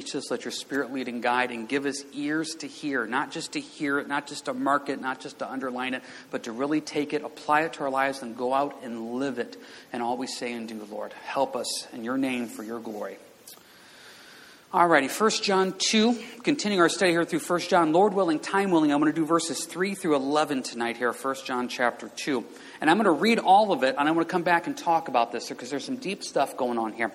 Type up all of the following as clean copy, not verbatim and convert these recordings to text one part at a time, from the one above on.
teach us, let your Spirit lead and guide, and give us ears to hear, not just to hear it, not just to mark it, not just to underline it, but to really take it, apply it to our lives, and go out and live it and all we say and do, Lord. Help us in your name for your glory. All righty, 1 John 2, continuing our study here through 1 John. Lord willing, time willing, I'm going to do verses 3 through 11 tonight here, 1 John chapter 2. And I'm going to read all of it, and I'm going to come back and talk about this because there's some deep stuff going on here.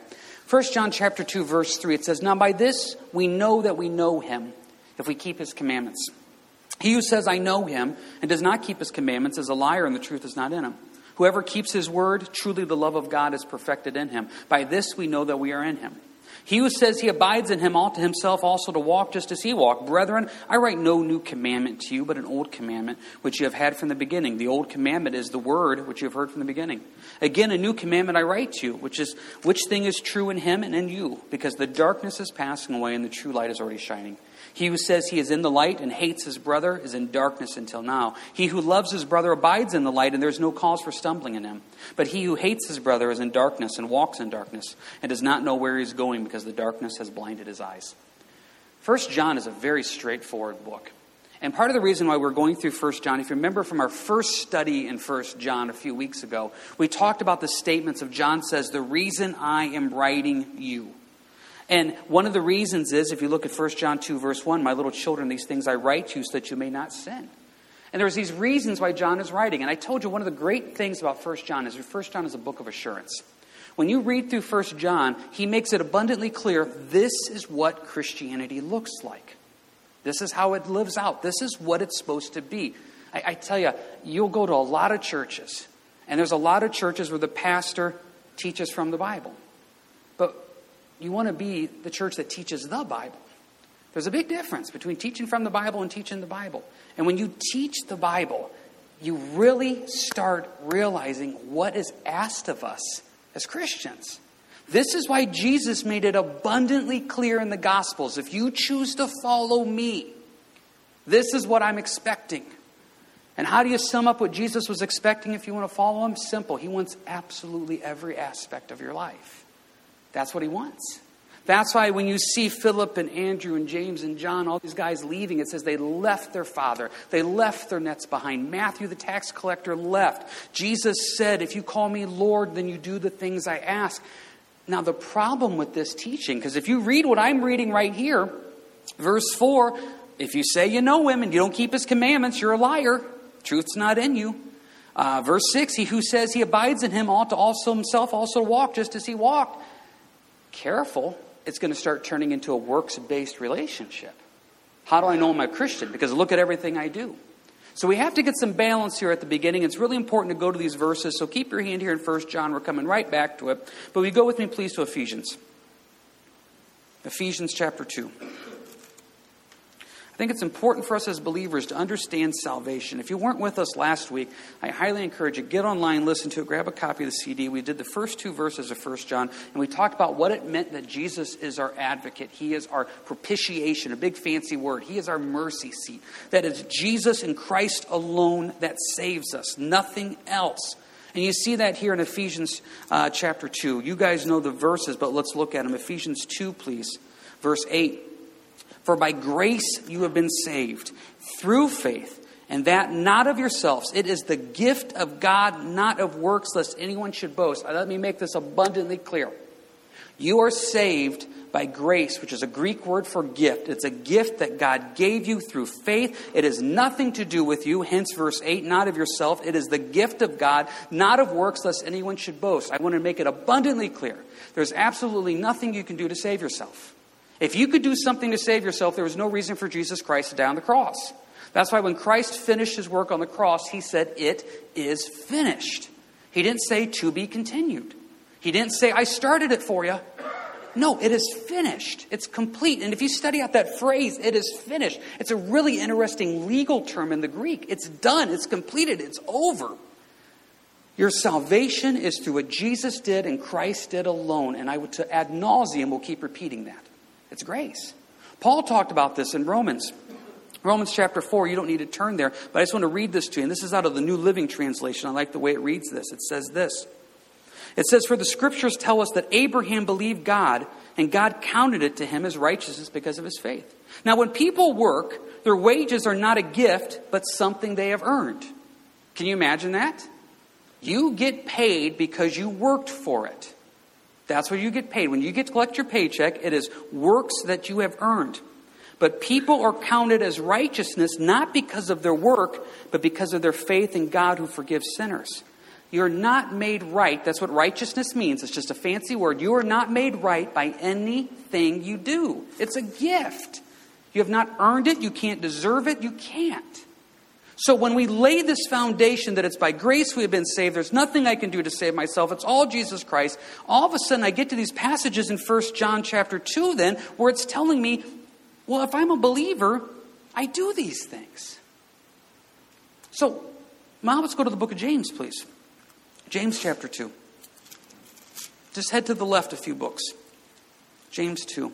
1 John chapter 2, verse 3, it says, "Now by this we know that we know him, if we keep his commandments. He who says, 'I know him,' and does not keep his commandments is a liar, and the truth is not in him. Whoever keeps his word, truly the love of God is perfected in him. By this we know that we are in him. He who says he abides in him ought to himself also to walk just as he walked. Brethren, I write no new commandment to you, but an old commandment which you have had from the beginning. The old commandment is the word which you have heard from the beginning. Again, a new commandment I write to you, which thing is true in him and in you, because the darkness is passing away and the true light is already shining. He who says he is in the light and hates his brother is in darkness until now. He who loves his brother abides in the light, and there is no cause for stumbling in him. But he who hates his brother is in darkness and walks in darkness and does not know where he is going, because the darkness has blinded his eyes." 1 John is a very straightforward book. And part of the reason why we're going through 1 John, if you remember from our first study in 1 John a few weeks ago, we talked about the statements of John says, "The reason I am writing you." And one of the reasons is, if you look at 1 John 2, verse 1, "My little children, these things I write to you so that you may not sin." And there's these reasons why John is writing. And I told you one of the great things about 1 John is 1 John is a book of assurance. When you read through 1 John, he makes it abundantly clear this is what Christianity looks like. This is how it lives out. This is what it's supposed to be. I tell you, you'll go to a lot of churches, and there's a lot of churches where the pastor teaches from the Bible. But you want to be the church that teaches the Bible. There's a big difference between teaching from the Bible and teaching the Bible. And when you teach the Bible, you really start realizing what is asked of us as Christians. This is why Jesus made it abundantly clear in the Gospels. If you choose to follow me, this is what I'm expecting. And how do you sum up what Jesus was expecting if you want to follow him? Simple. He wants absolutely every aspect of your life. That's what he wants. That's why when you see Philip and Andrew and James and John, all these guys leaving, it says they left their father. They left their nets behind. Matthew, the tax collector, left. Jesus said, "If you call me Lord, then you do the things I ask." Now, the problem with this teaching, because if you read what I'm reading right here, verse 4, if you say you know him and you don't keep his commandments, you're a liar. Truth's not in you. Verse 6, "He who says he abides in him ought to also himself also walk just as he walked." Careful, it's going to start turning into a works-based relationship. How do I know I'm a Christian? Because look at everything I do. So we have to get some balance here at the beginning. It's really important to go to these verses, so keep your hand here in 1 John. We're coming right back to it. But we go with me, please, to Ephesians. Ephesians chapter 2. I think it's important for us as believers to understand salvation. If you weren't with us last week, I highly encourage you, get online, listen to it, grab a copy of the CD. We did the first two verses of 1 John, and we talked about what it meant that Jesus is our advocate. He is our propitiation, a big fancy word. He is our mercy seat. That is Jesus and Christ alone that saves us, nothing else. And you see that here in Ephesians chapter 2. You guys know the verses, but let's look at them. Ephesians 2, please, verse 8. "For by grace you have been saved, through faith, and that not of yourselves. It is the gift of God, not of works, lest anyone should boast." Let me make this abundantly clear. You are saved by grace, which is a Greek word for gift. It's a gift that God gave you through faith. It has nothing to do with you, hence verse 8, not of yourself. It is the gift of God, not of works, lest anyone should boast. I want to make it abundantly clear. There's absolutely nothing you can do to save yourself. If you could do something to save yourself, there was no reason for Jesus Christ to die on the cross. That's why when Christ finished his work on the cross, he said, "It is finished." He didn't say, "To be continued." He didn't say, "I started it for you." No, it is finished. It's complete. And if you study out that phrase, "it is finished," it's a really interesting legal term in the Greek. It's done. It's completed. It's over. Your salvation is through what Jesus did and Christ did alone. And I would, to ad nauseum, will keep repeating that. It's grace. Paul talked about this in Romans. Romans chapter 4, you don't need to turn there, but I just want to read this to you. And this is out of the New Living Translation. I like the way it reads this. It says this. It says, for the scriptures tell us that Abraham believed God, and God counted it to him as righteousness because of his faith. Now, when people work, their wages are not a gift, but something they have earned. Can you imagine that? You get paid because you worked for it. That's what you get paid. When you get to collect your paycheck, it is works that you have earned. But people are counted as righteousness not because of their work, but because of their faith in God who forgives sinners. You're not made right. That's what righteousness means. It's just a fancy word. You are not made right by anything you do. It's a gift. You have not earned it. You can't deserve it. You can't. So when we lay this foundation that it's by grace we have been saved, there's nothing I can do to save myself, it's all Jesus Christ, all of a sudden I get to these passages in 1 John chapter 2 then, where it's telling me, well, if I'm a believer, I do these things. So, Mom, let's go to the book of James, please. James chapter 2. Just head to the left a few books. James 2.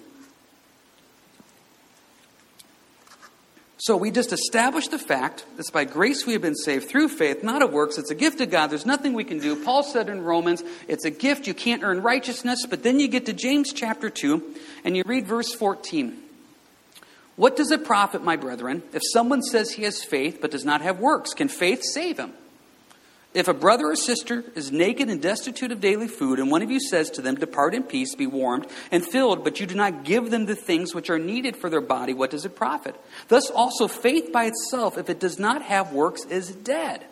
So we just established the fact that it's by grace we have been saved through faith, not of works. It's a gift of God. There's nothing we can do. Paul said in Romans, it's a gift. You can't earn righteousness. But then you get to James chapter 2, and you read verse 14. What does it profit, my brethren, if someone says he has faith but does not have works? Can faith save him? If a brother or sister is naked and destitute of daily food, and one of you says to them, depart in peace, be warmed and filled, but you do not give them the things which are needed for their body, what does it profit? Thus also faith by itself, if it does not have works, is dead.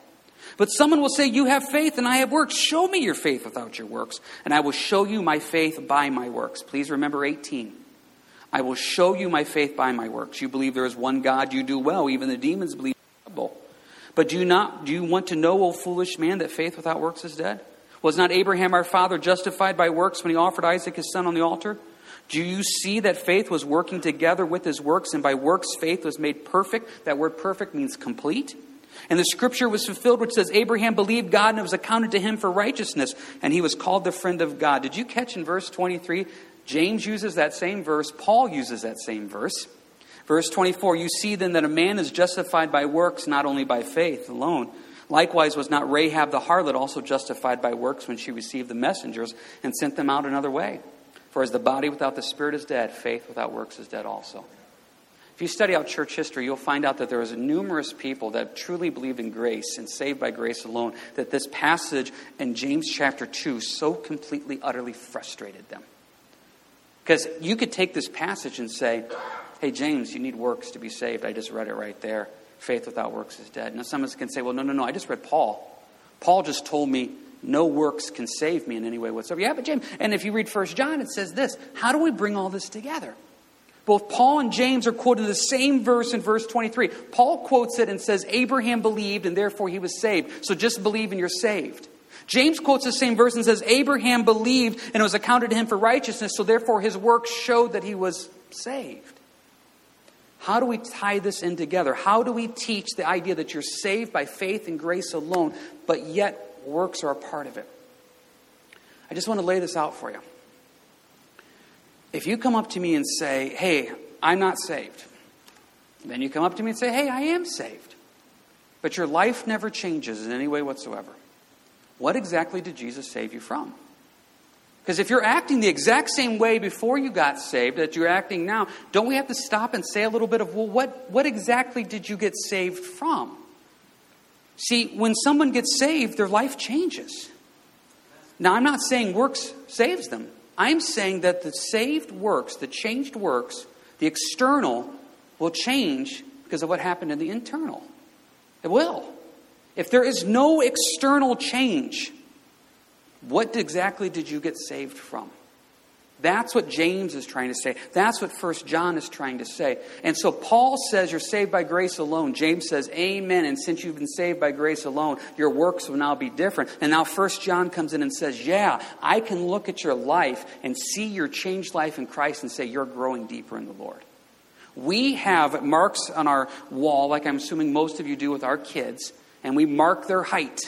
But someone will say, you have faith and I have works. Show me your faith without your works, and I will show you my faith by my works. Please remember 18. I will show you my faith by my works. You believe there is one God, you do well. Even the demons believe. But do you want to know, O foolish man, that faith without works is dead? Was not Abraham our father justified by works when he offered Isaac his son on the altar? Do you see that faith was working together with his works, and by works faith was made perfect? That word perfect means complete. And the scripture was fulfilled which says, Abraham believed God and it was accounted to him for righteousness, and he was called the friend of God. Did you catch in verse 23, James uses that same verse, Paul uses that same verse. Verse 24, you see then that a man is justified by works, not only by faith alone. Likewise was not Rahab the harlot also justified by works when she received the messengers and sent them out another way? For as the body without the spirit is dead, faith without works is dead also. If you study out church history, you'll find out that there is numerous people that truly believed in grace and saved by grace alone, that this passage in James chapter 2 so completely, utterly frustrated them. Because you could take this passage and say, hey, James, you need works to be saved. I just read it right there. Faith without works is dead. Now, someone's going to say, well, no, I just read Paul. Paul just told me no works can save me in any way whatsoever. Yeah, but James, and if you read 1 John, it says this. How do we bring all this together? Both Paul and James are quoted the same verse in verse 23. Paul quotes it and says, Abraham believed and therefore he was saved. So just believe and you're saved. James quotes the same verse and says, Abraham believed and it was accounted to him for righteousness. So therefore his works showed that he was saved. How do we tie this in together? How do we teach the idea that you're saved by faith and grace alone, but yet works are a part of it? I just want to lay this out for you. If you come up to me and say, hey, I'm not saved. Then you come up to me and say, hey, I am saved. But your life never changes in any way whatsoever. What exactly did Jesus save you from? Because if you're acting the exact same way before you got saved that you're acting now, don't we have to stop and say a little bit of, well, what exactly did you get saved from? See, when someone gets saved, their life changes. Now, I'm not saying works saves them. I'm saying that the saved works, the changed works, the external will change because of what happened in the internal. It will. If there is no external change, what exactly did you get saved from? That's what James is trying to say. That's what 1 John is trying to say. And so Paul says you're saved by grace alone. James says, amen. And since you've been saved by grace alone, your works will now be different. And now 1 John comes in and says, yeah, I can look at your life and see your changed life in Christ and say you're growing deeper in the Lord. We have marks on our wall, like I'm assuming most of you do with our kids, and we mark their height.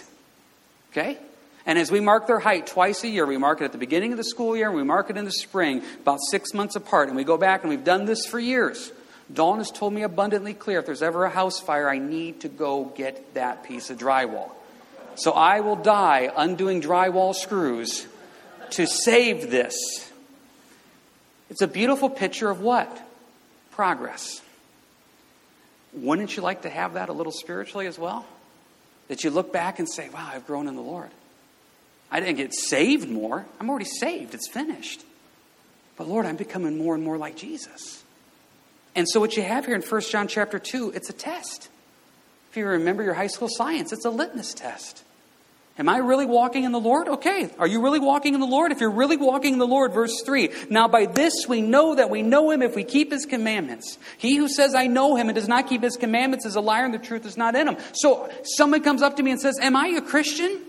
Okay? And as we mark their height twice a year, we mark it at the beginning of the school year and we mark it in the spring, about 6 months apart. And we go back and we've done this for years. Dawn has told me abundantly clear, if there's ever a house fire, I need to go get that piece of drywall. So I will die undoing drywall screws to save this. It's a beautiful picture of what? Progress. Wouldn't you like to have that a little spiritually as well? That you look back and say, wow, I've grown in the Lord. I didn't get saved more. I'm already saved. It's finished. But Lord, I'm becoming more and more like Jesus. And so what you have here in 1 John chapter 2, it's a test. If you remember your high school science, it's a litmus test. Am I really walking in the Lord? Okay, are you really walking in the Lord? If you're really walking in the Lord, verse 3, now by this we know that we know him if we keep his commandments. He who says, I know him and does not keep his commandments is a liar and the truth is not in him. So someone comes up to me and says, am I a Christian?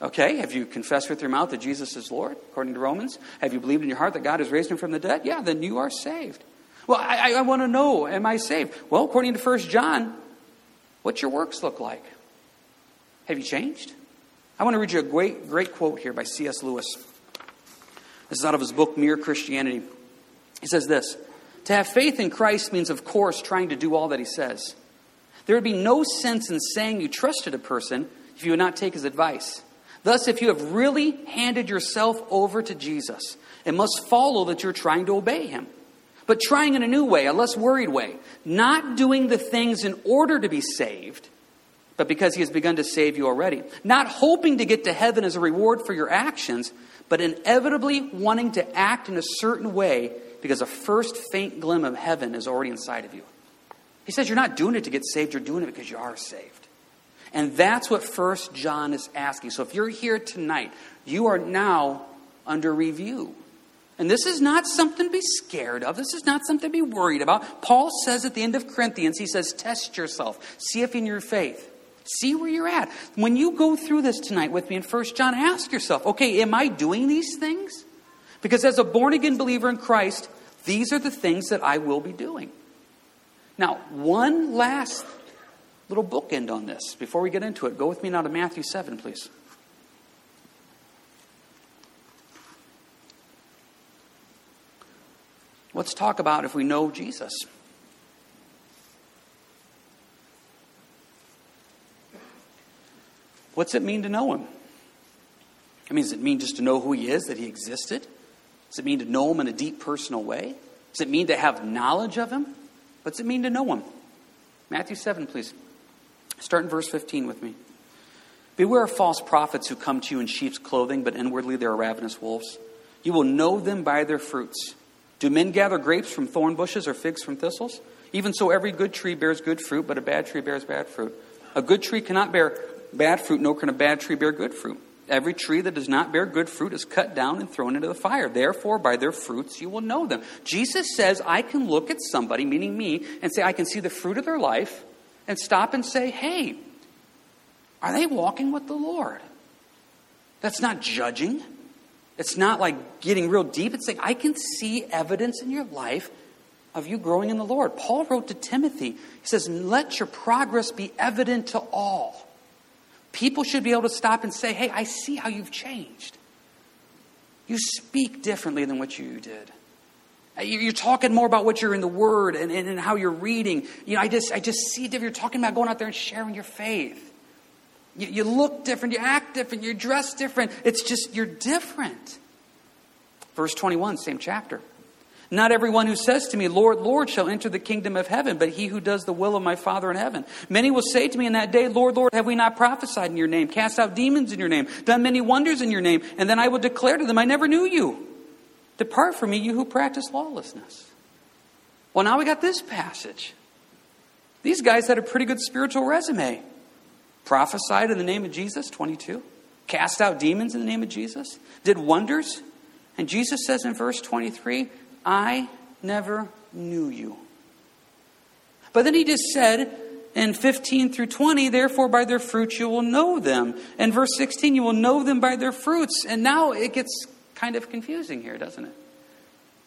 Okay, have you confessed with your mouth that Jesus is Lord, according to Romans? Have you believed in your heart that God has raised him from the dead? Yeah, then you are saved. Well, I want to know, am I saved? Well, according to 1 John, what's your works look like? Have you changed? I want to read you a great quote here by C.S. Lewis. This is out of his book, Mere Christianity. He says this, to have faith in Christ means, of course, trying to do all that he says. There would be no sense in saying you trusted a person if you would not take his advice. Thus, if you have really handed yourself over to Jesus, it must follow that you're trying to obey him. But trying in a new way, a less worried way, not doing the things in order to be saved, but because he has begun to save you already. Not hoping to get to heaven as a reward for your actions, but inevitably wanting to act in a certain way because a first faint glim of heaven is already inside of you. He says you're not doing it to get saved, you're doing it because you are saved. And that's what 1 John is asking. So if you're here tonight, you are now under review. And this is not something to be scared of. This is not something to be worried about. Paul says at the end of Corinthians, he says, test yourself. See if in your faith. See where you're at. When you go through this tonight with me in 1 John, ask yourself, okay, am I doing these things? Because as a born-again believer in Christ, these are the things that I will be doing. Now, one last little bookend on this before we get into it. Go with me now to Matthew 7, please. Let's talk about if we know Jesus. What's it mean to know him? I mean, does it mean just to know who he is, that he existed? Does it mean to know him in a deep personal way? Does it mean to have knowledge of him? What's it mean to know him? Matthew 7, please. Start in verse 15 with me. Beware of false prophets who come to you in sheep's clothing, but inwardly they are ravenous wolves. You will know them by their fruits. Do men gather grapes from thorn bushes or figs from thistles? Even so, every good tree bears good fruit, but a bad tree bears bad fruit. A good tree cannot bear bad fruit, nor can a bad tree bear good fruit. Every tree that does not bear good fruit is cut down and thrown into the fire. Therefore, by their fruits you will know them. Jesus says, I can look at somebody, meaning me, and say, I can see the fruit of their life, and stop and say, hey, are they walking with the Lord? That's not judging. It's not like getting real deep. It's like, I can see evidence in your life of you growing in the Lord. Paul wrote to Timothy, he says, let your progress be evident to all. People should be able to stop and say, hey, I see how you've changed. You speak differently than what you did. You're talking more about what you're in the Word and how you're reading. You know, I just see different. You're talking about going out there and sharing your faith. You look different. You act different. You dress different. It's just, you're different. Verse 21, same chapter. Not everyone who says to me, Lord, Lord, shall enter the kingdom of heaven, but he who does the will of my Father in heaven. Many will say to me in that day, Lord, Lord, have we not prophesied in your name, cast out demons in your name, done many wonders in your name? And then I will declare to them, I never knew you. Depart from me, you who practice lawlessness. Well, now we got this passage. These guys had a pretty good spiritual resume. Prophesied in the name of Jesus, 22. Cast out demons in the name of Jesus. Did wonders. And Jesus says in verse 23, I never knew you. But then he just said in 15 through 20, therefore by their fruits you will know them. And verse 16, you will know them by their fruits. And now it gets kind of confusing here, doesn't it?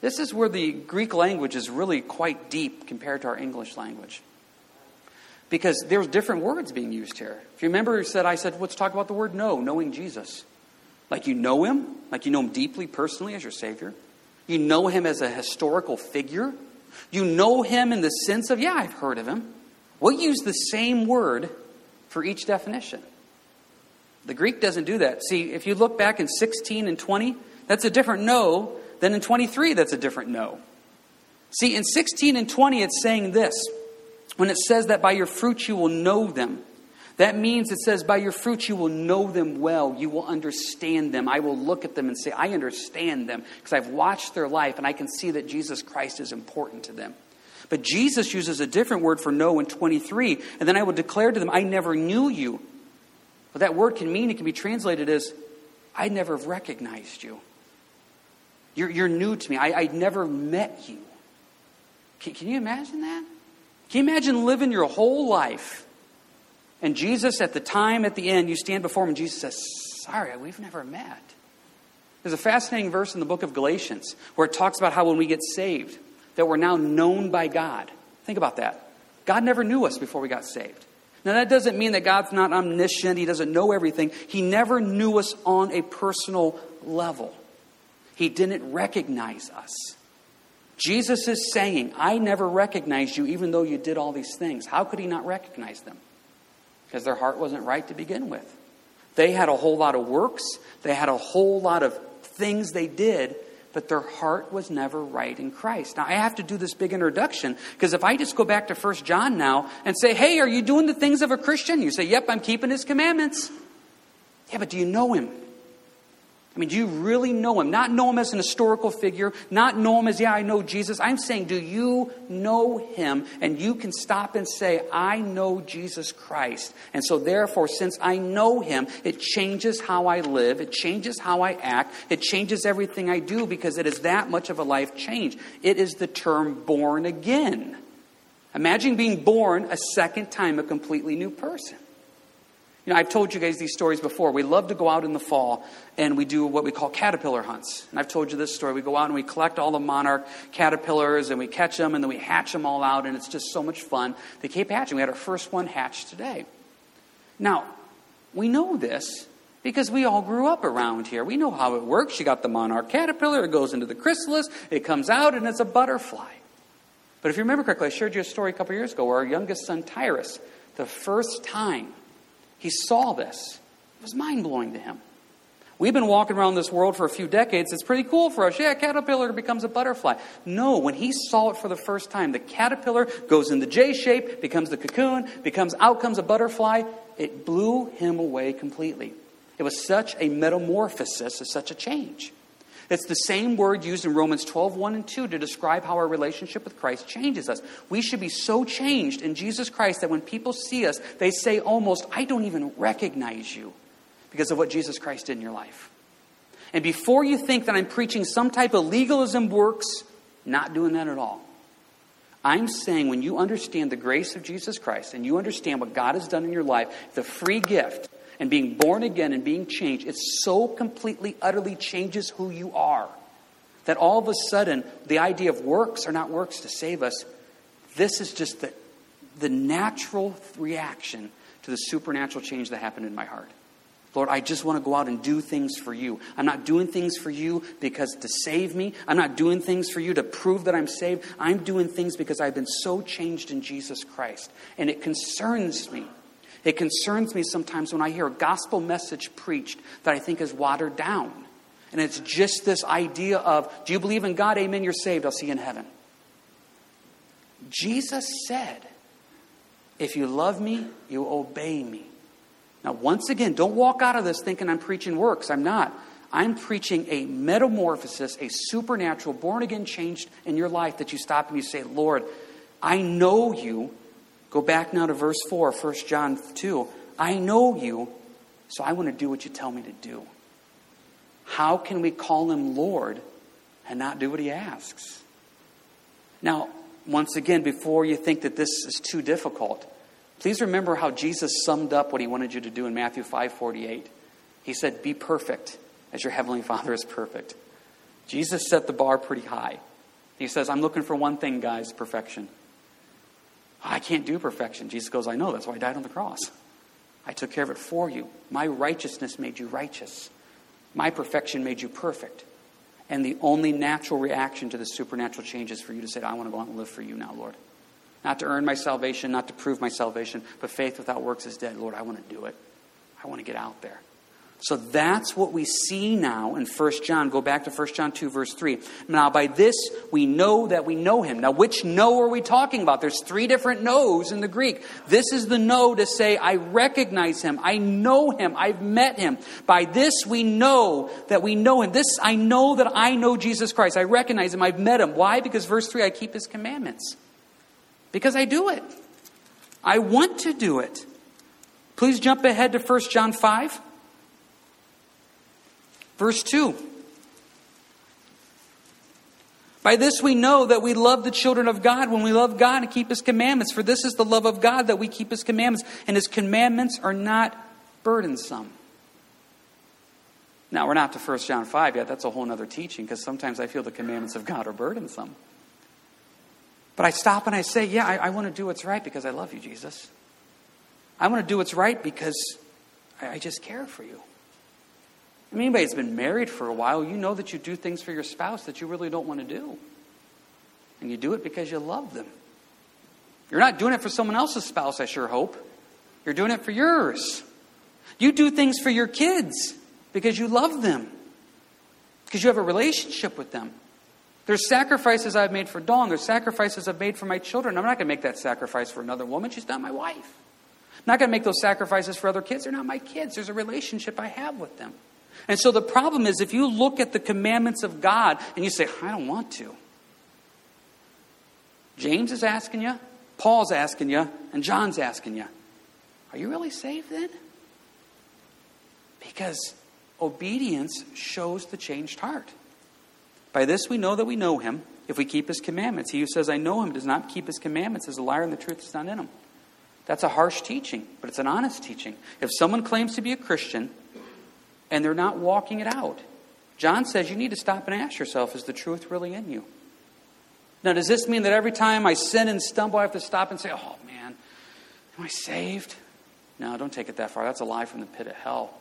This is where the Greek language is really quite deep compared to our English language. Because there's different words being used here. If you remember, I said, let's talk about the word know, knowing Jesus. Like you know him, like you know him deeply, personally as your Savior. You know him as a historical figure. You know him in the sense of, yeah, I've heard of him. We'll use the same word for each definition. The Greek doesn't do that. See, if you look back in 16 and 20, that's a different no than in 23, that's a different no. See, in 16 and 20, it's saying this. When it says that by your fruit you will know them, that means it says by your fruit you will know them well. You will understand them. I will look at them and say, I understand them because I've watched their life and I can see that Jesus Christ is important to them. But Jesus uses a different word for know in 23. And then I will declare to them, I never knew you. Well, that word can mean, it can be translated as, I never have recognized you. You're new to me. I never met you. Can you imagine that? Can you imagine living your whole life? And Jesus, at the time, at the end, you stand before him and Jesus says, sorry, we've never met. There's a fascinating verse in the book of Galatians where it talks about how when we get saved, that we're now known by God. Think about that. God never knew us before we got saved. Now, that doesn't mean that God's not omniscient. He doesn't know everything. He never knew us on a personal level. He didn't recognize us. Jesus is saying, I never recognized you even though you did all these things. How could he not recognize them? Because their heart wasn't right to begin with. They had a whole lot of works. They had a whole lot of things they did, but their heart was never right in Christ. Now, I have to do this big introduction because if I just go back to 1 John now and say, hey, are you doing the things of a Christian? You say, yep, I'm keeping his commandments. Yeah, but do you know him? I mean, do you really know him? Not know him as an historical figure, not know him as, yeah, I know Jesus. I'm saying, do you know him? And you can stop and say, I know Jesus Christ. And so therefore, since I know him, it changes how I live. It changes how I act. It changes everything I do because it is that much of a life change. It is the term born again. Imagine being born a second time, a completely new person. You know, I've told you guys these stories before. We love to go out in the fall and we do what we call caterpillar hunts. And I've told you this story. We go out and we collect all the monarch caterpillars and we catch them and then we hatch them all out and it's just so much fun. They keep hatching. We had our first one hatched today. Now, we know this because we all grew up around here. We know how it works. You got the monarch caterpillar. It goes into the chrysalis. It comes out and it's a butterfly. But if you remember correctly, I shared you a story a couple years ago where our youngest son, Tyrus, the first time he saw this, it was mind-blowing to him. We've been walking around this world for a few decades. It's pretty cool for us. Yeah, a caterpillar becomes a butterfly. No, when he saw it for the first time, the caterpillar goes in the J shape, becomes the cocoon, out comes a butterfly. It blew him away completely. It was such a metamorphosis, it's such a change. It's the same word used in Romans 12, 1 and 2 to describe how our relationship with Christ changes us. We should be so changed in Jesus Christ that when people see us, they say almost, I don't even recognize you because of what Jesus Christ did in your life. And before you think that I'm preaching some type of legalism works, not doing that at all. I'm saying when you understand the grace of Jesus Christ and you understand what God has done in your life, the free gift, and being born again and being changed, it so completely, utterly changes who you are that all of a sudden the idea of works are not works to save us. This is just the natural reaction to the supernatural change that happened in my heart. Lord, I just want to go out and do things for you. I'm not doing things for you because to save me. I'm not doing things for you to prove that I'm saved. I'm doing things because I've been so changed in Jesus Christ. And it concerns me. It concerns me sometimes when I hear a gospel message preached that I think is watered down. And it's just this idea of, do you believe in God? Amen, you're saved. I'll see you in heaven. Jesus said, if you love me, you obey me. Now, once again, don't walk out of this thinking I'm preaching works. I'm not. I'm preaching a metamorphosis, a supernatural, born-again change in your life that you stop and you say, Lord, I know you. Go back now to verse 4, 1 John 2. I know you, so I want to do what you tell me to do. How can we call him Lord and not do what he asks? Now, once again, before you think that this is too difficult, please remember how Jesus summed up what he wanted you to do in Matthew 5:48. He said, be perfect as your heavenly Father is perfect. Jesus set the bar pretty high. He says, I'm looking for one thing, guys, perfection. I can't do perfection. Jesus goes, I know, that's why I died on the cross. I took care of it for you. My righteousness made you righteous. My perfection made you perfect. And the only natural reaction to the supernatural change is for you to say, I want to go out and live for you now, Lord. Not to earn my salvation, not to prove my salvation, but faith without works is dead. Lord, I want to do it. I want to get out there. So that's what we see now in 1 John. Go back to 1 John 2, verse 3. Now, by this, we know that we know him. Now, which know are we talking about? There's three different knows in the Greek. This is the know to say, I recognize him. I know him. I've met him. By this, we know that we know him. This, I know that I know Jesus Christ. I recognize him. I've met him. Why? Because verse 3, I keep his commandments. Because I do it. I want to do it. Please jump ahead to 1 John 5. Verse 2. By this we know that we love the children of God when we love God and keep his commandments. For this is the love of God, that we keep his commandments. And his commandments are not burdensome. Now, we're not to 1 John 5 yet. That's a whole other teaching, because sometimes I feel the commandments of God are burdensome. But I stop and I say, yeah, I want to do what's right because I love you, Jesus. I want to do what's right because I just care for you. I mean, anybody that's been married for a while, you know that you do things for your spouse that you really don't want to do. And you do it because you love them. You're not doing it for someone else's spouse, I sure hope. You're doing it for yours. You do things for your kids because you love them. Because you have a relationship with them. There's sacrifices I've made for Dawn. There's sacrifices I've made for my children. I'm not going to make that sacrifice for another woman. She's not my wife. I'm not going to make those sacrifices for other kids. They're not my kids. There's a relationship I have with them. And so the problem is, if you look at the commandments of God and you say, I don't want to. James is asking you, Paul's asking you, and John's asking you, are you really saved then? Because obedience shows the changed heart. By this we know that we know him, if we keep his commandments. He who says, I know him, does not keep his commandments, is a liar, and the truth is not in him. That's a harsh teaching, but it's an honest teaching. If someone claims to be a Christian and they're not walking it out, John says you need to stop and ask yourself, is the truth really in you? Now, does this mean that every time I sin and stumble, I have to stop and say, oh, man, am I saved? No, don't take it that far. That's a lie from the pit of hell.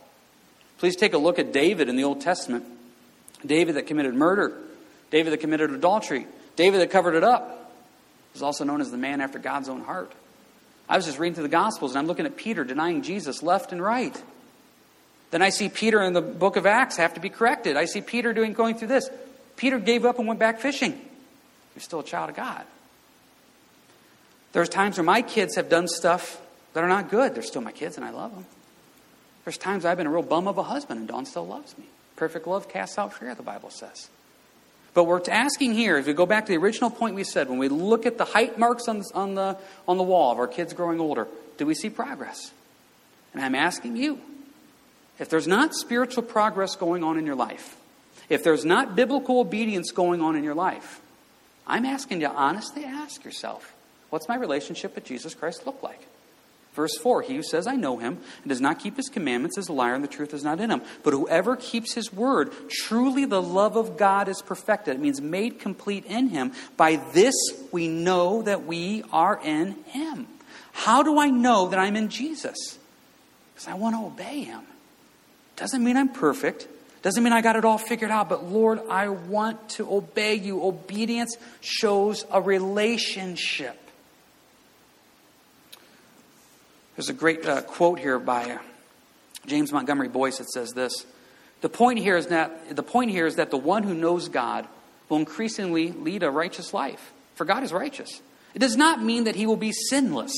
Please take a look at David in the Old Testament. David that committed murder. David that committed adultery. David that covered it up. He's also known as the man after God's own heart. I was just reading through the Gospels, and I'm looking at Peter denying Jesus left and right. Then I see Peter in the book of Acts have to be corrected. I see Peter going through this. Peter gave up and went back fishing. You're still a child of God. There's times where my kids have done stuff that are not good. They're still my kids, and I love them. There's times I've been a real bum of a husband, and Dawn still loves me. Perfect love casts out fear, the Bible says. But we're asking here, if we go back to the original point we said, when we look at the height marks on the wall of our kids growing older, do we see progress? And I'm asking you, if there's not spiritual progress going on in your life, if there's not biblical obedience going on in your life, I'm asking you to honestly ask yourself, what's my relationship with Jesus Christ look like? Verse 4, he who says, I know him, and does not keep his commandments is a liar, and the truth is not in him. But whoever keeps his word, truly the love of God is perfected. It means made complete in him. By this we know that we are in him. How do I know that I'm in Jesus? Because I want to obey him. Doesn't mean I'm perfect. Doesn't mean I got it all figured out. But Lord, I want to obey you. Obedience shows a relationship. There's a great quote here by James Montgomery Boyce that says this. The point here is that the one who knows God will increasingly lead a righteous life. For God is righteous. It does not mean that he will be sinless.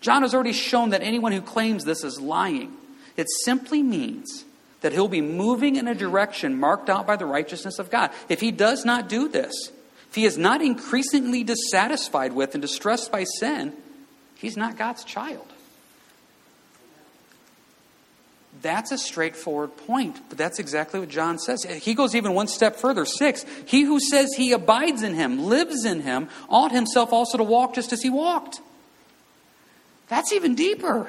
John has already shown that anyone who claims this is lying. It simply means that he'll be moving in a direction marked out by the righteousness of God. If he does not do this, if he is not increasingly dissatisfied with and distressed by sin, he's not God's child. That's a straightforward point, but that's exactly what John says. He goes even one step further. 6, he who says he abides in him, lives in him, ought himself also to walk just as he walked. That's even deeper.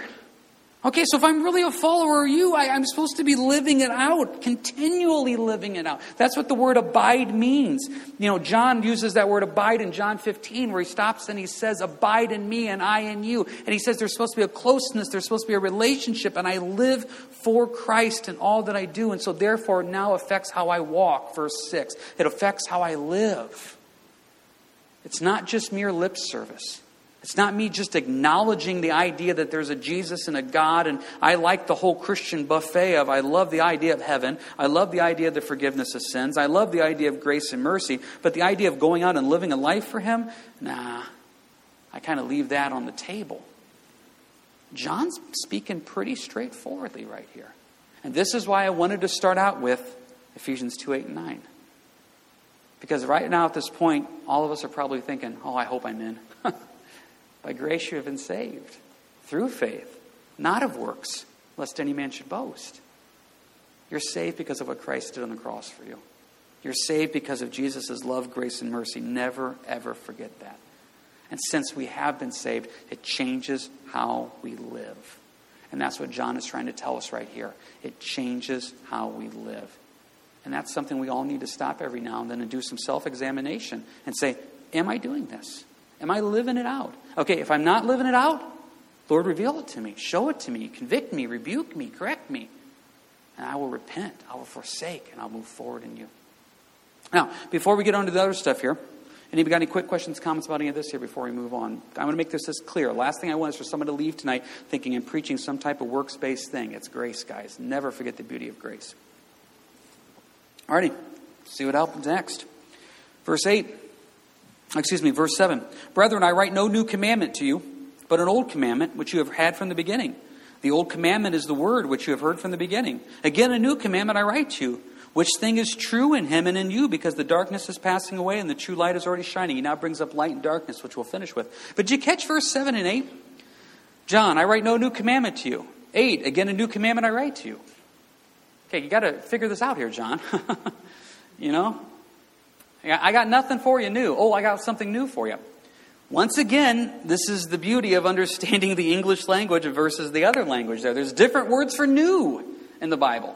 Okay, so if I'm really a follower of you, I'm supposed to be living it out, continually living it out. That's what the word abide means. You know, John uses that word abide in John 15, where he stops and he says, abide in me and I in you. And he says there's supposed to be a closeness, there's supposed to be a relationship, and I live for Christ in all that I do. And so therefore it now affects how I walk, verse 6. It affects how I live. It's not just mere lip service. It's not me just acknowledging the idea that there's a Jesus and a God, and I like the whole Christian buffet of, I love the idea of heaven, I love the idea of the forgiveness of sins, I love the idea of grace and mercy, but the idea of going out and living a life for Him, nah, I kind of leave that on the table. John's speaking pretty straightforwardly right here. And this is why I wanted to start out with Ephesians 2, 8, and 9. Because right now at this point, all of us are probably thinking, oh, I hope I'm in. By grace you have been saved, through faith, not of works, lest any man should boast. You're saved because of what Christ did on the cross for you. You're saved because of Jesus' love, grace, and mercy. Never, ever forget that. And since we have been saved, it changes how we live. And that's what John is trying to tell us right here. It changes how we live. And that's something we all need to stop every now and then and do some self-examination and say, am I doing this? Am I living it out? Okay, if I'm not living it out, Lord, reveal it to me. Show it to me. Convict me. Rebuke me. Correct me. And I will repent. I will forsake. And I'll move forward in you. Now, before we get on to the other stuff here, anybody got any quick questions, comments about any of this here before we move on? I want to make this as clear. Last thing I want is for someone to leave tonight thinking I'm preaching some type of works-based thing. It's grace, guys. Never forget the beauty of grace. Alrighty, see what happens next. Verse 7. Brethren, I write no new commandment to you, but an old commandment which you have had from the beginning. The old commandment is the word which you have heard from the beginning. Again, a new commandment I write to you, which thing is true in him and in you, because the darkness is passing away and the true light is already shining. He now brings up light and darkness, which we'll finish with. But did you catch verse 7 and 8? John, I write no new commandment to you. 8, again, a new commandment I write to you. Okay, you got to figure this out here, John. You know? I got nothing for you new. Oh, I got something new for you. Once again, this is the beauty of understanding the English language versus the other language there. There's different words for new in the Bible.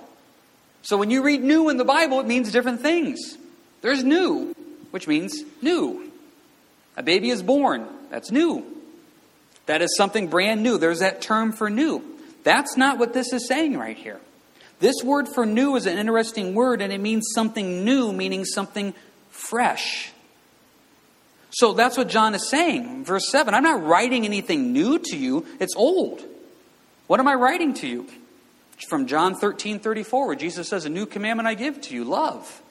So when you read new in the Bible, it means different things. There's new, which means new. A baby is born. That's new. That is something brand new. There's that term for new. That's not what this is saying right here. This word for new is an interesting word, and it means something new, meaning something fresh. So that's what John is saying. Verse 7, I'm not writing anything new to you. It's old. What am I writing to you? From John 13:34, where Jesus says, a new commandment I give to you, love.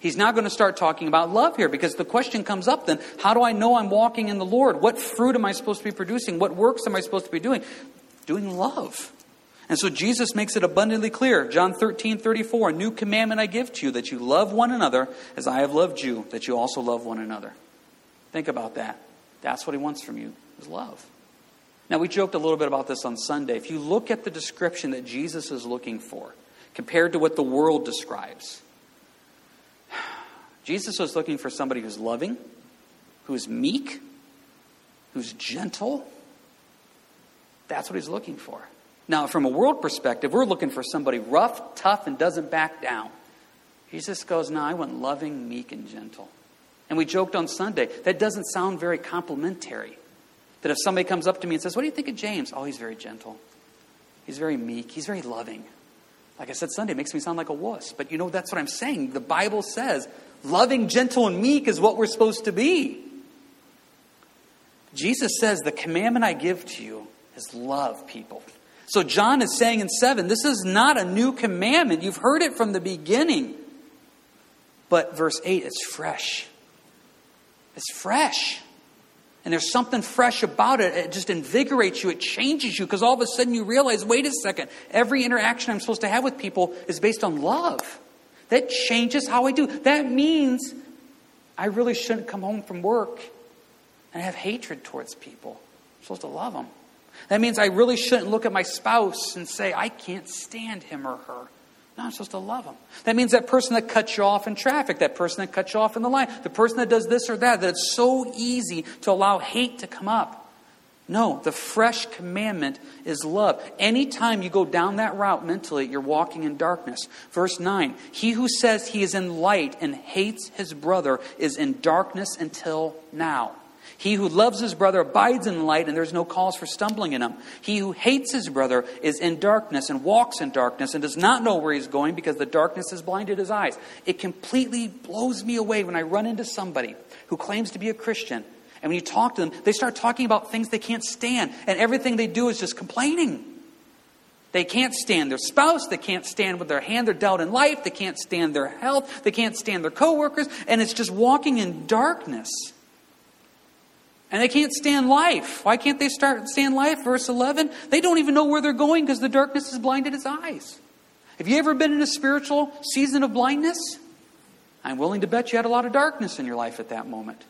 He's now going to start talking about love here, because the question comes up then, how do I know I'm walking in the Lord? What fruit am I supposed to be producing? What works am I supposed to be doing? Doing love. And so Jesus makes it abundantly clear. John 13:34, a new commandment I give to you, that you love one another as I have loved you, that you also love one another. Think about that. That's what He wants from you, is love. Now, we joked a little bit about this on Sunday. If you look at the description that Jesus is looking for compared to what the world describes, Jesus was looking for somebody who's loving, who's meek, who's gentle. That's what He's looking for. Now, from a world perspective, we're looking for somebody rough, tough, and doesn't back down. Jesus goes, no, I want loving, meek, and gentle. And we joked on Sunday, that doesn't sound very complimentary. That if somebody comes up to me and says, what do you think of James? Oh, he's very gentle. He's very meek. He's very loving. Like I said Sunday, it makes me sound like a wuss. But you know, that's what I'm saying. The Bible says loving, gentle, and meek is what we're supposed to be. Jesus says the commandment I give to you is love people. So John is saying in 7, this is not a new commandment. You've heard it from the beginning. But verse 8, it's fresh. It's fresh. And there's something fresh about it. It just invigorates you. It changes you, because all of a sudden you realize, wait a second, every interaction I'm supposed to have with people is based on love. That changes how I do. That means I really shouldn't come home from work and have hatred towards people. I'm supposed to love them. That means I really shouldn't look at my spouse and say, I can't stand him or her. No, I'm supposed to love them. That means that person that cuts you off in traffic, that person that cuts you off in the line, the person that does this or that, that it's so easy to allow hate to come up. No, the fresh commandment is love. Anytime you go down that route mentally, you're walking in darkness. Verse 9, he who says he is in light and hates his brother is in darkness until now. He who loves his brother abides in light, and there's no cause for stumbling in him. He who hates his brother is in darkness and walks in darkness and does not know where he's going, because the darkness has blinded his eyes. It completely blows me away when I run into somebody who claims to be a Christian, And when you talk to them, they start talking about things they can't stand. And everything they do is just complaining. They can't stand their spouse. They can't stand with their hand they're dealt in life. They can't stand their health. They can't stand their coworkers. And it's just walking in darkness. And they can't stand life. Why can't they stand life? Verse 11, they don't even know where they're going because the darkness has blinded his eyes. Have you ever been in a spiritual season of blindness? I'm willing to bet you had a lot of darkness in your life at that moment.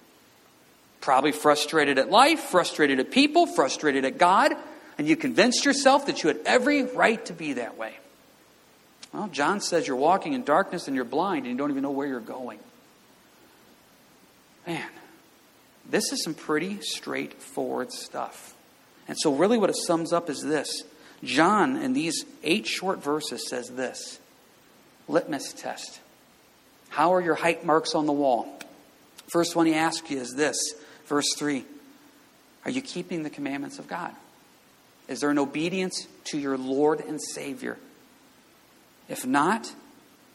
Probably frustrated at life, frustrated at people, frustrated at God, and you convinced yourself that you had every right to be that way. Well, John says you're walking in darkness and you're blind and you don't even know where you're going. Man, this is some pretty straightforward stuff. And so really what it sums up is this. John, in these 8 short verses, says this. Litmus test. How are your height marks on the wall? First one he asks you is this. Verse 3. Are you keeping the commandments of God? Is there an obedience to your Lord and Savior? If not,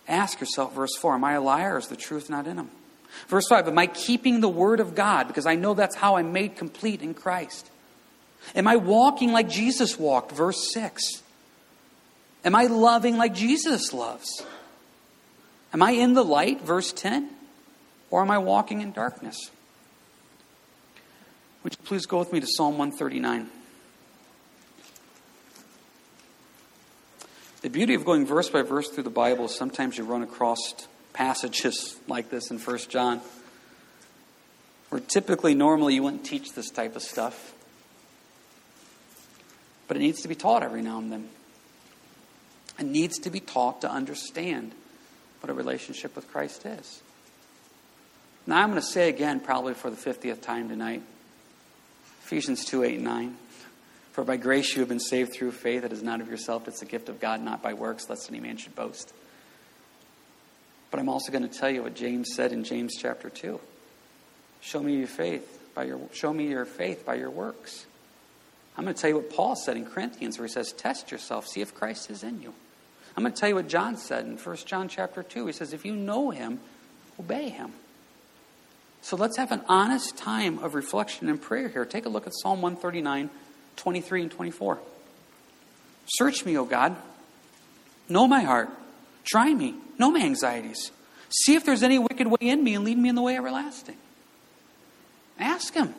ask yourself, verse 4, am I a liar or is the truth not in him? Verse 5, am I keeping the word of God? Because I know that's how I'm made complete in Christ. Am I walking like Jesus walked? Verse 6. Am I loving like Jesus loves? Am I in the light? Verse 10. Or am I walking in darkness? Would you please go with me to Psalm 139? The beauty of going verse by verse through the Bible is sometimes you run across passages like this in 1 John, where typically, normally, you wouldn't teach this type of stuff. But it needs to be taught every now and then. It needs to be taught to understand what a relationship with Christ is. Now, I'm going to say again, probably for the 50th time tonight, Ephesians 2:8-9. For by grace you have been saved through faith. It is not of yourself. It's a gift of God, not by works, lest any man should boast. But I'm also going to tell you what James said in James chapter 2. Show me your faith by your works. I'm going to tell you what Paul said in Corinthians, where he says, test yourself, see if Christ is in you. I'm going to tell you what John said in 1 John chapter 2. He says, if you know him, obey him. So let's have an honest time of reflection and prayer here. Take a look at Psalm 139, 23 and 24. Search me, O God. Know my heart. Try me. Know my anxieties. See if there's any wicked way in me and lead me in the way everlasting. Ask him.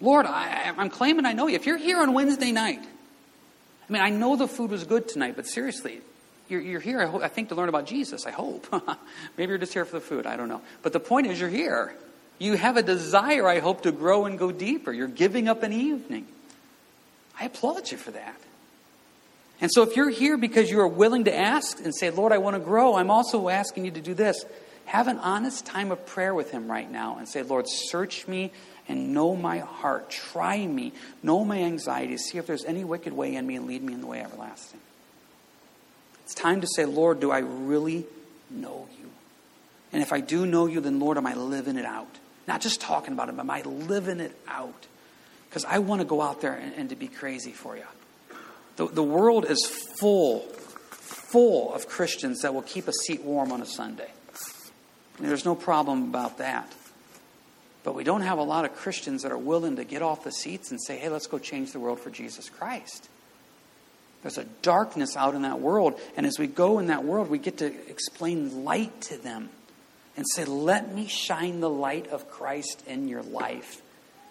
Lord, I'm claiming I know you. If you're here on Wednesday night, I mean, I know the food was good tonight, but seriously, you're here, I think, to learn about Jesus. I hope. Maybe you're just here for the food. I don't know. But the point is you're here. You have a desire, I hope, to grow and go deeper. You're giving up an evening. I applaud you for that. And so if you're here because you are willing to ask and say, Lord, I want to grow, I'm also asking you to do this. Have an honest time of prayer with him right now and say, Lord, search me and know my heart. Try me. Know my anxieties. See if there's any wicked way in me and lead me in the way everlasting. It's time to say, Lord, do I really know you? And if I do know you, then Lord, am I living it out? Not just talking about it, but am I living it out? Because I want to go out there and to be crazy for you. The world is full of Christians that will keep a seat warm on a Sunday. And there's no problem about that. But we don't have a lot of Christians that are willing to get off the seats and say, hey, let's go change the world for Jesus Christ. There's a darkness out in that world. And as we go in that world, we get to explain light to them. And say, let me shine the light of Christ in your life.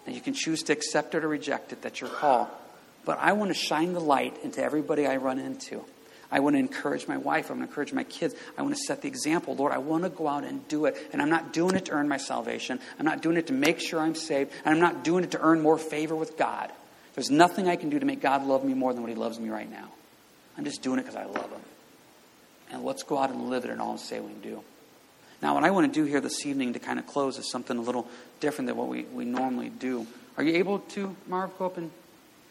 And you can choose to accept it or reject it. That's your call. But I want to shine the light into everybody I run into. I want to encourage my wife. I want to encourage my kids. I want to set the example. Lord, I want to go out and do it. And I'm not doing it to earn my salvation. I'm not doing it to make sure I'm saved. And I'm not doing it to earn more favor with God. There's nothing I can do to make God love me more than what he loves me right now. I'm just doing it because I love him. And let's go out and live it and all say we do. Now, what I want to do here this evening to kind of close is something a little different than what we normally do. Are you able to, Marv, go up and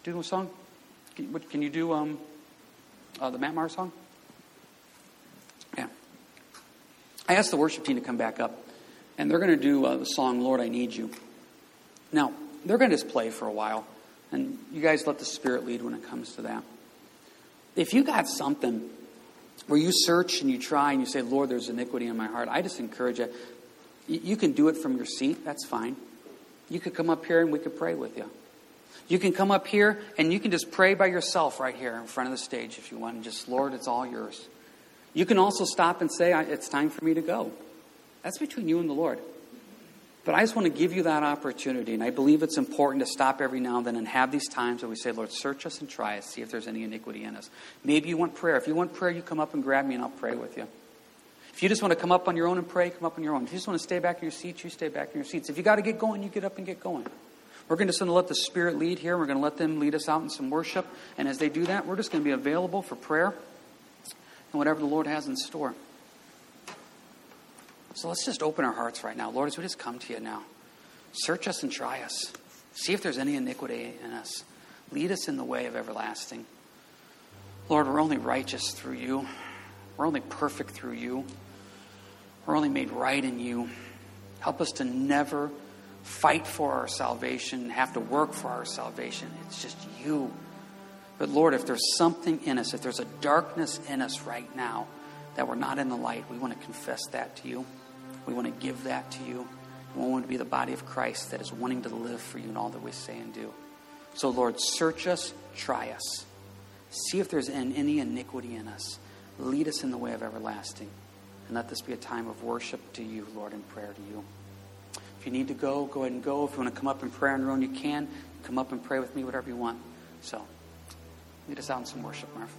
do a song? Can you do the Matt Maher song? Yeah. I asked the worship team to come back up, and they're going to do the song, Lord, I Need You. Now, they're going to just play for a while, and you guys let the Spirit lead when it comes to that. If you got something where you search and you try and you say, Lord, there's iniquity in my heart, I just encourage you. You can do it from your seat. That's fine. you could come up here and we could pray with you. You can come up here and you can just pray by yourself right here in front of the stage if you want. Just, Lord, it's all yours. You can also stop and say, it's time for me to go. That's between you and the Lord. But I just want to give you that opportunity. And I believe it's important to stop every now and then and have these times where we say, Lord, search us and try us. See if there's any iniquity in us. Maybe you want prayer. If you want prayer, you come up and grab me and I'll pray with you. If you just want to come up on your own and pray, come up on your own. If you just want to stay back in your seats, you stay back in your seats. If you got to get going, you get up and get going. We're just going to let the Spirit lead here. We're going to let them lead us out in some worship. And as they do that, we're just going to be available for prayer and whatever the Lord has in store. So let's just open our hearts right now. Lord, as we just come to you now, search us and try us. See if there's any iniquity in us. Lead us in the way of everlasting. Lord, we're only righteous through you. We're only perfect through you. We're only made right in you. Help us to never fight for our salvation, have to work for our salvation. It's just you. But Lord, if there's something in us, if there's a darkness in us right now that we're not in the light, we want to confess that to you. We want to give that to you. We want to be the body of Christ that is wanting to live for you in all that we say and do. So Lord, search us, try us. See if there's any iniquity in us. Lead us in the way of everlasting. And let this be a time of worship to you, Lord, and prayer to you. If you need to go, go ahead and go. If you want to come up and pray on your own, you can. Come up and pray with me, whatever you want. So, lead us out in some worship, Marv.